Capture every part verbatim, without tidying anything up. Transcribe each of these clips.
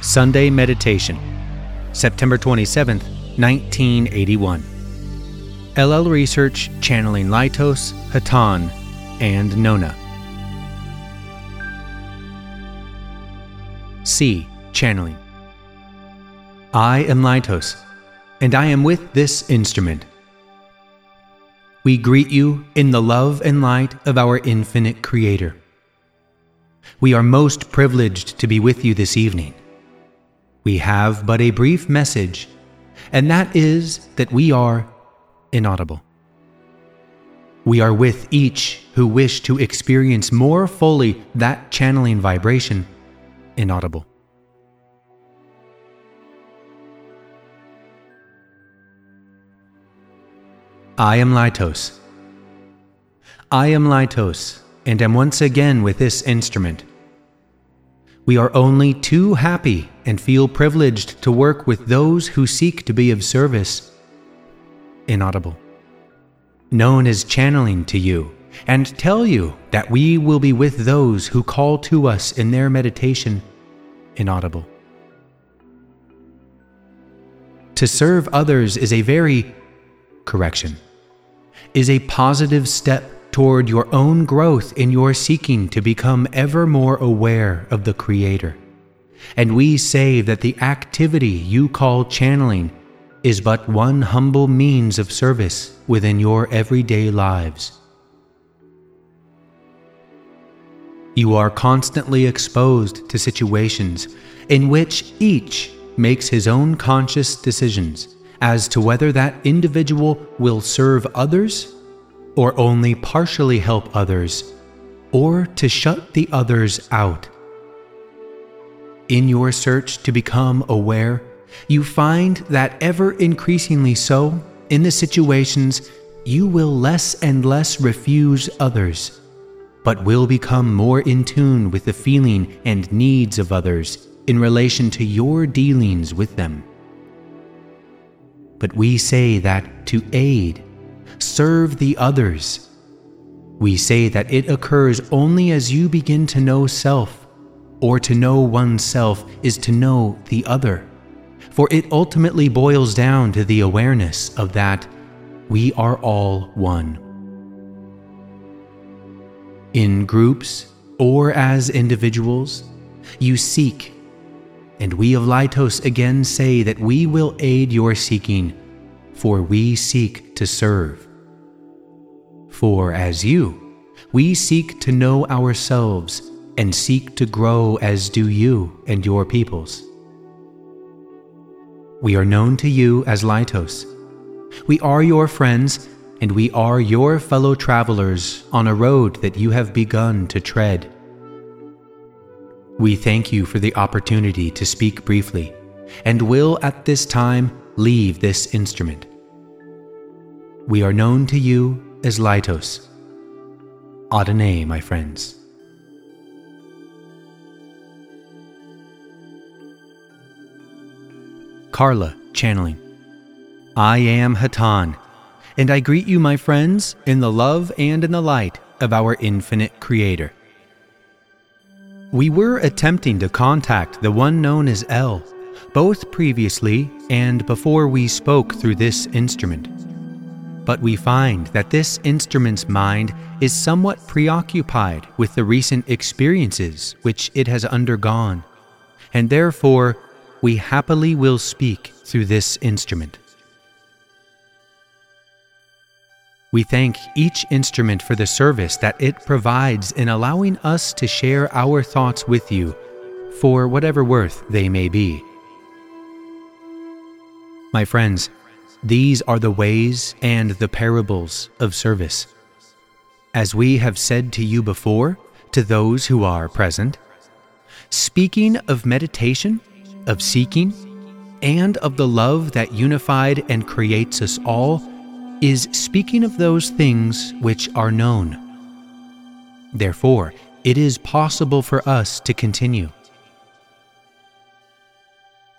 Sunday Meditation, September twenty-seventh, nineteen eighty-one. L L. Research channeling Litos, Hatonn, and Nona. C. Channeling. I am Litos, and I am with this instrument. We greet you in the love and light of our infinite Creator. We are most privileged to be with you this evening. We have but a brief message, and that is that we are inaudible. We are with each who wish to experience more fully that channeling vibration, inaudible. I am Litos. I am Litos, and am once again with this instrument. We are only too happy and feel privileged to work with those who seek to be of service, inaudible, known as channeling to you, and tell you that we will be with those who call to us in their meditation, inaudible. To serve others is a very, correction, is a positive step toward your own growth in your seeking to become ever more aware of the Creator. And we say that the activity you call channeling is but one humble means of service within your everyday lives. You are constantly exposed to situations in which each makes his own conscious decisions as to whether that individual will serve others or only partially help others, or to shut the others out. In your search to become aware, you find that ever increasingly so, in the situations, you will less and less refuse others, but will become more in tune with the feeling and needs of others in relation to your dealings with them. But we say that to aid, serve the others. We say that it occurs only as you begin to know self, or to know oneself is to know the other, for it ultimately boils down to the awareness of that we are all one. In groups or as individuals, you seek, and we of Litos again say that we will aid your seeking, for we seek to serve. For as you, we seek to know ourselves and seek to grow as do you and your peoples. We are known to you as Litos. We are your friends, and we are your fellow travelers on a road that you have begun to tread. We thank you for the opportunity to speak briefly, and will at this time leave this instrument. We are known to you as Litos. Adene, my friends. Carla, channeling. I am Hatonn, and I greet you, my friends, in the love and in the light of our infinite Creator. We were attempting to contact the one known as L, both previously and before we spoke through this instrument. But we find that this instrument's mind is somewhat preoccupied with the recent experiences which it has undergone, and therefore we happily will speak through this instrument. We thank each instrument for the service that it provides in allowing us to share our thoughts with you, for whatever worth they may be. My friends, these are the ways and the parables of service. As we have said to you before, to those who are present, speaking of meditation, of seeking, and of the love that unified and creates us all, is speaking of those things which are known. Therefore, it is possible for us to continue.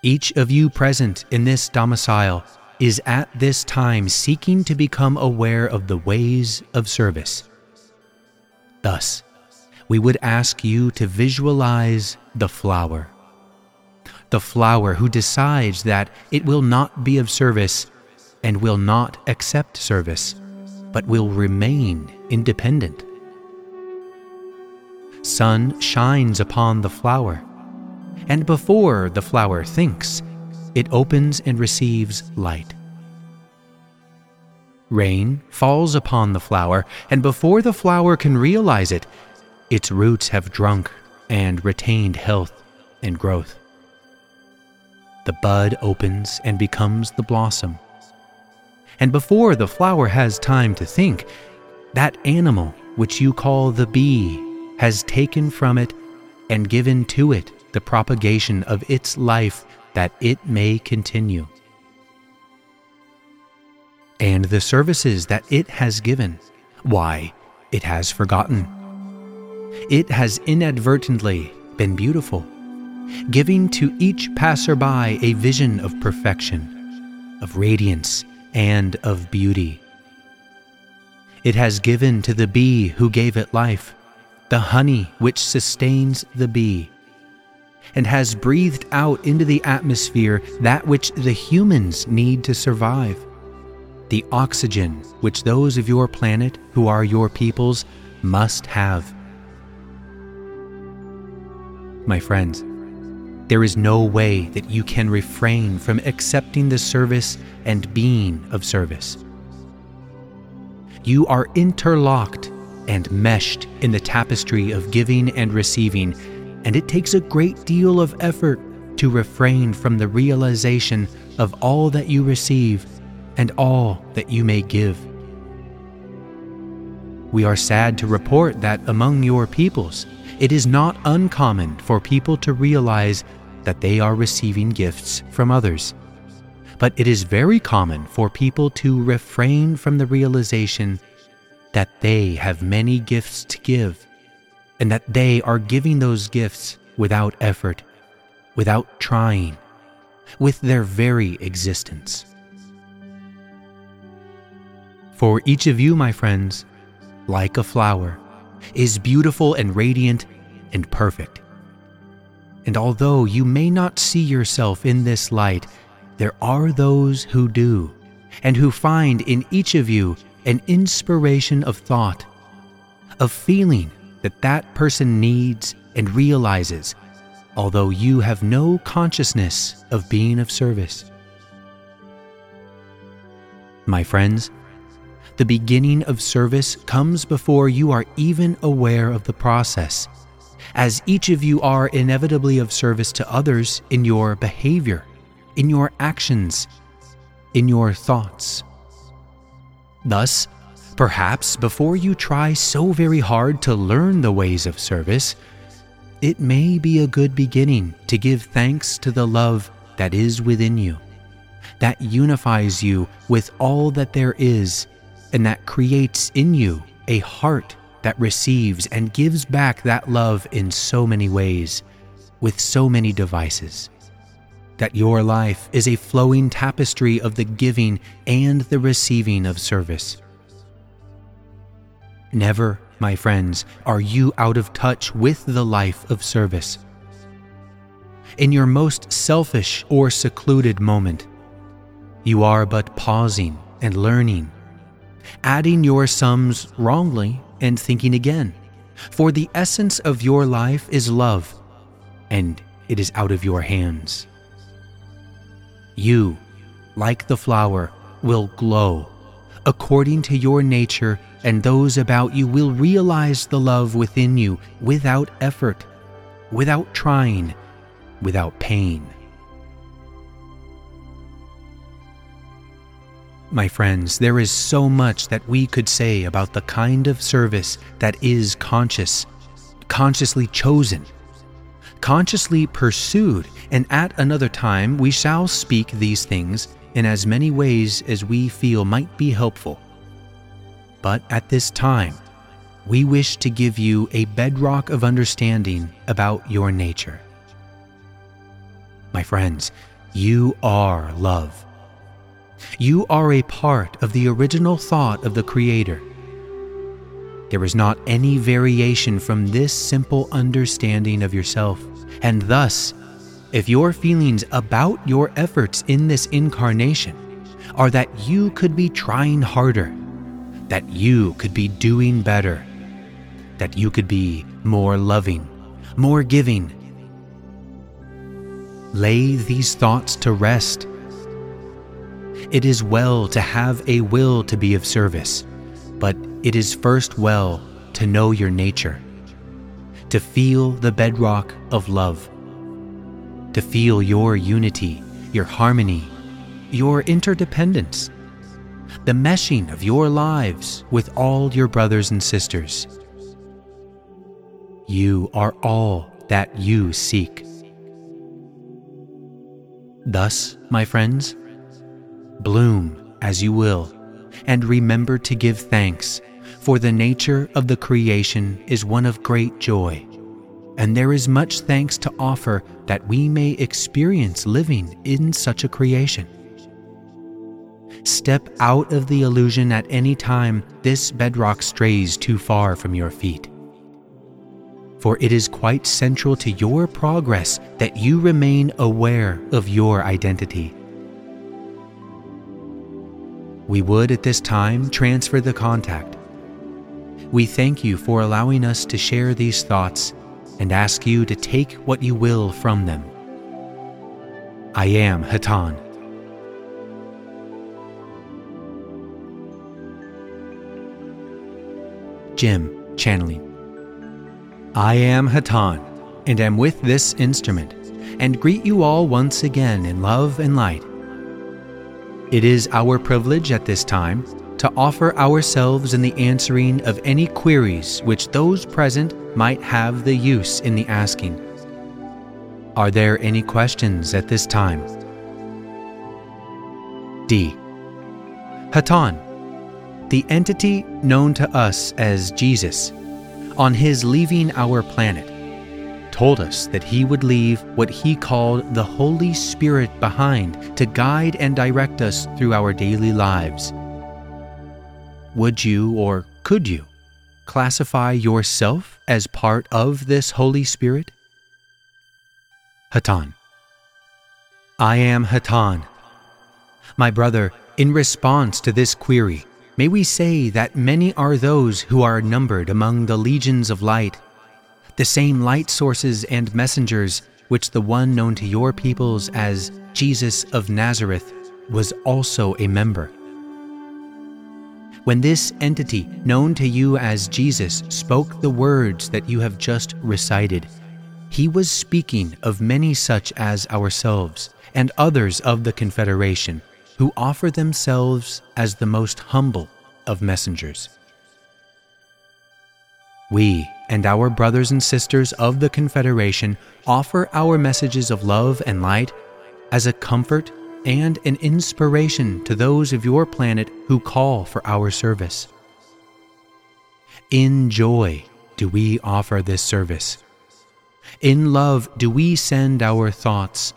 Each of you present in this domicile is at this time seeking to become aware of the ways of service. Thus, we would ask you to visualize the flower. the flower who decides that it will not be of service and will not accept service, but will remain independent. Sun shines upon the flower, and before the flower thinks, it opens and receives light. Rain falls upon the flower, and before the flower can realize it, its roots have drunk and retained health and growth. The bud opens and becomes the blossom. And before the flower has time to think, that animal which you call the bee has taken from it and given to it the propagation of its life that it may continue. And the services that it has given, why, it has forgotten. It has inadvertently been beautiful, giving to each passerby a vision of perfection, of radiance, and of beauty. It has given to the bee who gave it life, the honey which sustains the bee, and has breathed out into the atmosphere that which the humans need to survive, the oxygen which those of your planet who are your peoples must have. My friends, there is no way that you can refrain from accepting the service and being of service. You are interlocked and meshed in the tapestry of giving and receiving, and it takes a great deal of effort to refrain from the realization of all that you receive and all that you may give. We are sad to report that among your peoples, it is not uncommon for people to realize that they are receiving gifts from others, but it is very common for people to refrain from the realization that they have many gifts to give, and that they are giving those gifts without effort, without trying, with their very existence. For each of you, my friends, like a flower, is beautiful and radiant and perfect. And although you may not see yourself in this light, there are those who do, and who find in each of you an inspiration of thought, of feeling that that person needs and realizes, although you have no consciousness of being of service. My friends, the beginning of service comes before you are even aware of the process, as each of you are inevitably of service to others in your behavior, in your actions, in your thoughts. Thus, perhaps before you try so very hard to learn the ways of service, it may be a good beginning to give thanks to the love that is within you, that unifies you with all that there is, and that creates in you a heart that receives and gives back that love in so many ways, with so many devices, that your life is a flowing tapestry of the giving and the receiving of service. Never, my friends, are you out of touch with the life of service. In your most selfish or secluded moment, you are but pausing and learning, adding your sums wrongly and thinking again, for the essence of your life is love, and it is out of your hands. You, like the flower, will glow according to your nature, and those about you will realize the love within you without effort, without trying, without pain. My friends, there is so much that we could say about the kind of service that is conscious, consciously chosen, consciously pursued, and at another time we shall speak these things in as many ways as we feel might be helpful. But at this time, we wish to give you a bedrock of understanding about your nature. My friends, you are love. You are a part of the original thought of the Creator. There is not any variation from this simple understanding of yourself, and thus If your feelings about your efforts in this incarnation are that you could be trying harder, that you could be doing better, that you could be more loving, more giving, lay these thoughts to rest. It is well to have a will to be of service, but it is first well to know your nature, to feel the bedrock of love, to feel your unity, your harmony, your interdependence, the meshing of your lives with all your brothers and sisters. You are all that you seek. Thus, my friends, bloom as you will, and remember to give thanks, for the nature of the creation is one of great joy, and there is much thanks to offer that we may experience living in such a creation. Step out of the illusion at any time this bedrock strays too far from your feet, for it is quite central to your progress that you remain aware of your identity. We would at this time transfer the contact. We thank you for allowing us to share these thoughts and ask you to take what you will from them. I am Hatonn. Jim, channeling. I am Hatonn, and am with this instrument, and greet you all once again in love and light. It is our privilege at this time to offer ourselves in the answering of any queries which those present might have the use in the asking. Are there any questions at this time? D. Hatonn, the entity known to us as Jesus, on his leaving our planet, told us that he would leave what he called the Holy Spirit behind to guide and direct us through our daily lives. Would you, or could you, classify yourself as part of this Holy Spirit? Hatonn. I am Hatonn. My brother, in response to this query, may we say that many are those who are numbered among the legions of light, the same light sources and messengers which the one known to your peoples as Jesus of Nazareth was also a member. When this entity known to you as Jesus spoke the words that you have just recited, he was speaking of many such as ourselves and others of the Confederation who offer themselves as the most humble of messengers. We and our brothers and sisters of the Confederation offer our messages of love and light as a comfort and an inspiration to those of your planet who call for our service. In joy do we offer this service. In love do we send our thoughts.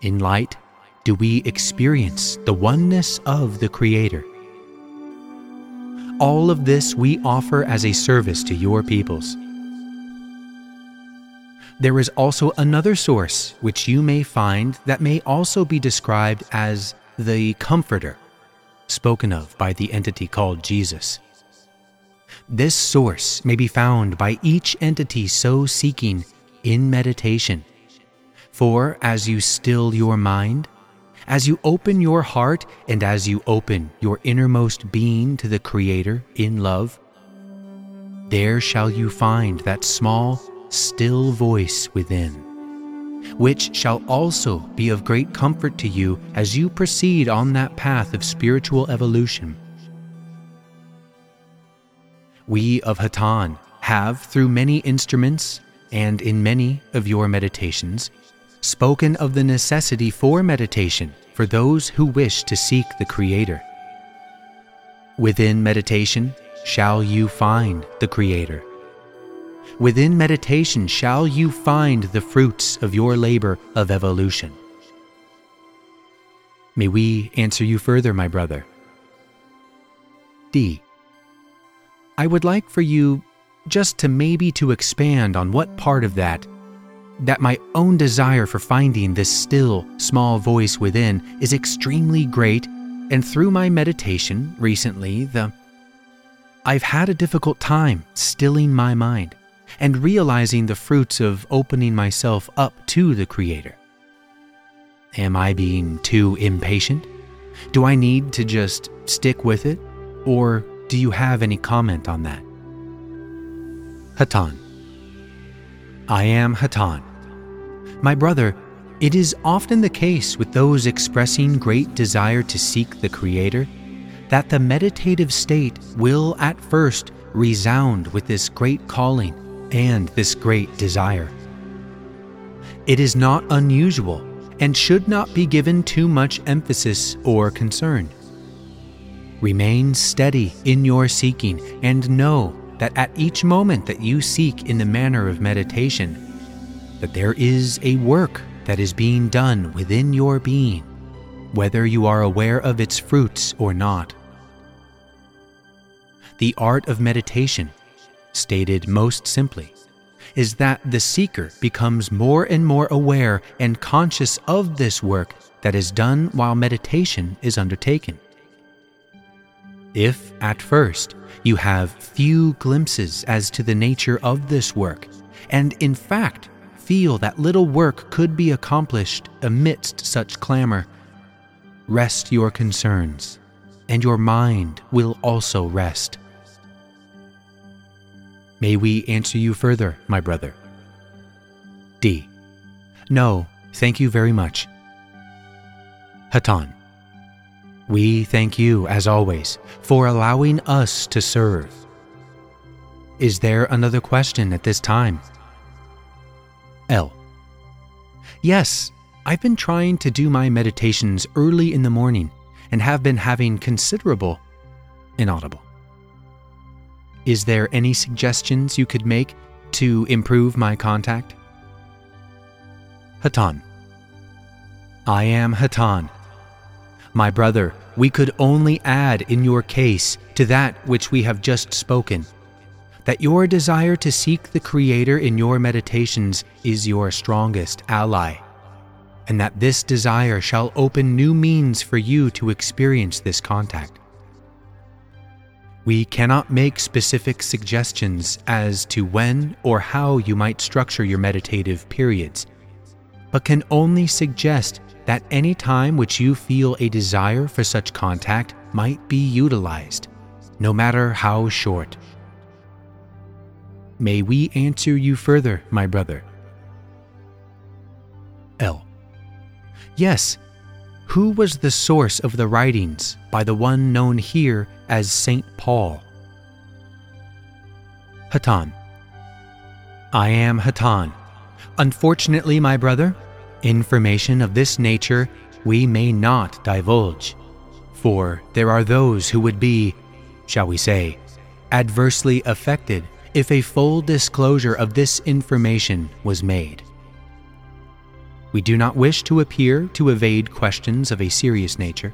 In light do we experience the oneness of the Creator. All of this we offer as a service to your peoples. There is also another source which you may find that may also be described as the Comforter, spoken of by the entity called Jesus. This source may be found by each entity so seeking in meditation. For as you still your mind, as you open your heart, and as you open your innermost being to the Creator in love, there shall you find that small, still voice within, which shall also be of great comfort to you as you proceed on that path of spiritual evolution. We of Hatonn have, through many instruments and in many of your meditations, spoken of the necessity for meditation for those who wish to seek the Creator. Within meditation shall you find the Creator. Within meditation shall you find the fruits of your labor of evolution. May we answer you further, my brother. D. I would like for you just to maybe to expand on what part of that that my own desire for finding this still, small voice within is extremely great, and through my meditation recently, the I've had a difficult time stilling my mind and realizing the fruits of opening myself up to the Creator. Am I being too impatient? Do I need to just stick with it? Or do you have any comment on that? Hatonn. I am Hatonn. My brother, it is often the case with those expressing great desire to seek the Creator that the meditative state will at first resound with this great calling and this great desire. It is not unusual and should not be given too much emphasis or concern. Remain steady in your seeking and know that at each moment that you seek in the manner of meditation, that there is a work that is being done within your being, whether you are aware of its fruits or not. The art of meditation, stated most simply, is that the seeker becomes more and more aware and conscious of this work that is done while meditation is undertaken. If, at first, you have few glimpses as to the nature of this work, and in fact feel that little work could be accomplished amidst such clamor, rest your concerns, and your mind will also rest. May we answer you further, my brother? D. No, thank you very much. Hatonn. We thank you, as always, for allowing us to serve. Is there another question at this time? L. Yes, I've been trying to do my meditations early in the morning and have been having considerable inaudible. Is there any suggestions you could make to improve my contact? Hatonn. I am Hatonn. My brother, we could only add in your case to that which we have just spoken, that your desire to seek the Creator in your meditations is your strongest ally, and that this desire shall open new means for you to experience this contact. We cannot make specific suggestions as to when or how you might structure your meditative periods, but can only suggest that any time which you feel a desire for such contact might be utilized, no matter how short. May we answer you further, my brother? L. Yes. Who was the source of the writings by the one known here as Saint Paul? Hatonn. I am Hatonn. Unfortunately, my brother, information of this nature we may not divulge, for there are those who would be, shall we say, adversely affected if a full disclosure of this information was made. We do not wish to appear to evade questions of a serious nature,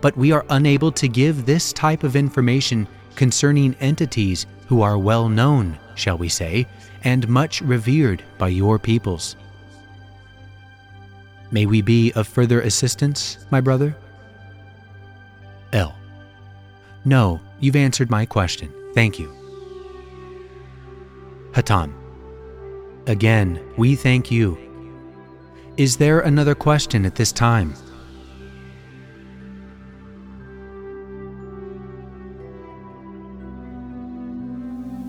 but we are unable to give this type of information concerning entities who are well known, shall we say, and much revered by your peoples. May we be of further assistance, my brother? L. No, you've answered my question. Thank you. Hatonn. Again, we thank you. Is there another question at this time?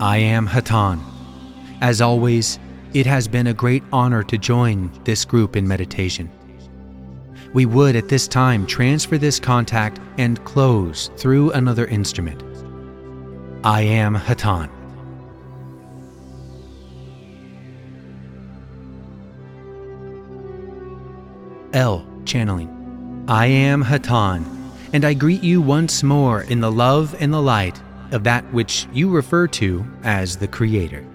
I am Hatonn. As always, it has been a great honor to join this group in meditation. We would at this time transfer this contact and close through another instrument. I am Hatonn. L. Channeling. I am Hatonn, and I greet you once more in the love and the light of that which you refer to as the Creator.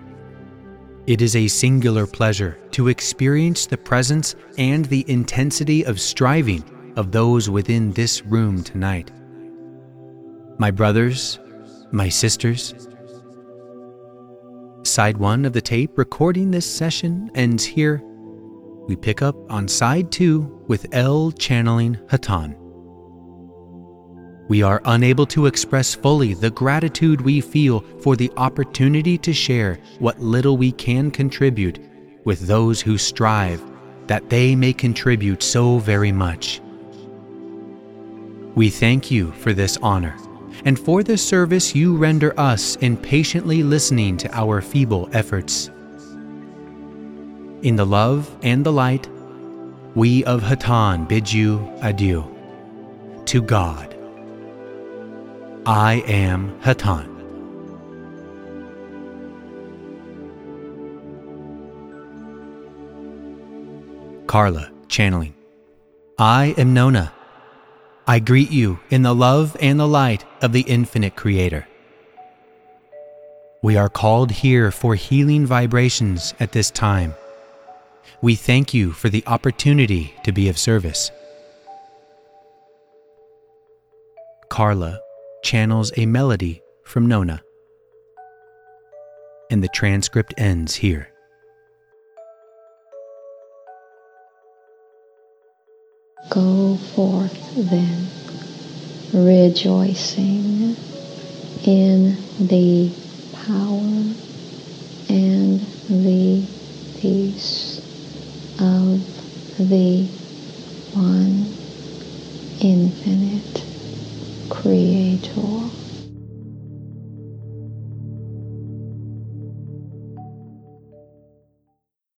It is a singular pleasure to experience the presence and the intensity of striving of those within this room tonight. My brothers, my sisters. Side one of the tape recording this session ends here. we pick up on side two with L channeling Hatonn. We are unable to express fully the gratitude we feel for the opportunity to share what little we can contribute with those who strive that they may contribute so very much. We thank you for this honor and for the service you render us in patiently listening to our feeble efforts. In the love and the light, we of Hatonn bid you adieu. To God. I am Hatonn. Carla, channeling. I am Nona. I greet you in the love and the light of the infinite Creator. We are called here for healing vibrations at this time. We thank you for the opportunity to be of service. Carla channels a melody from Nona. And the transcript ends here. Go forth then, rejoicing in the power and the peace of the One Infinite Creator.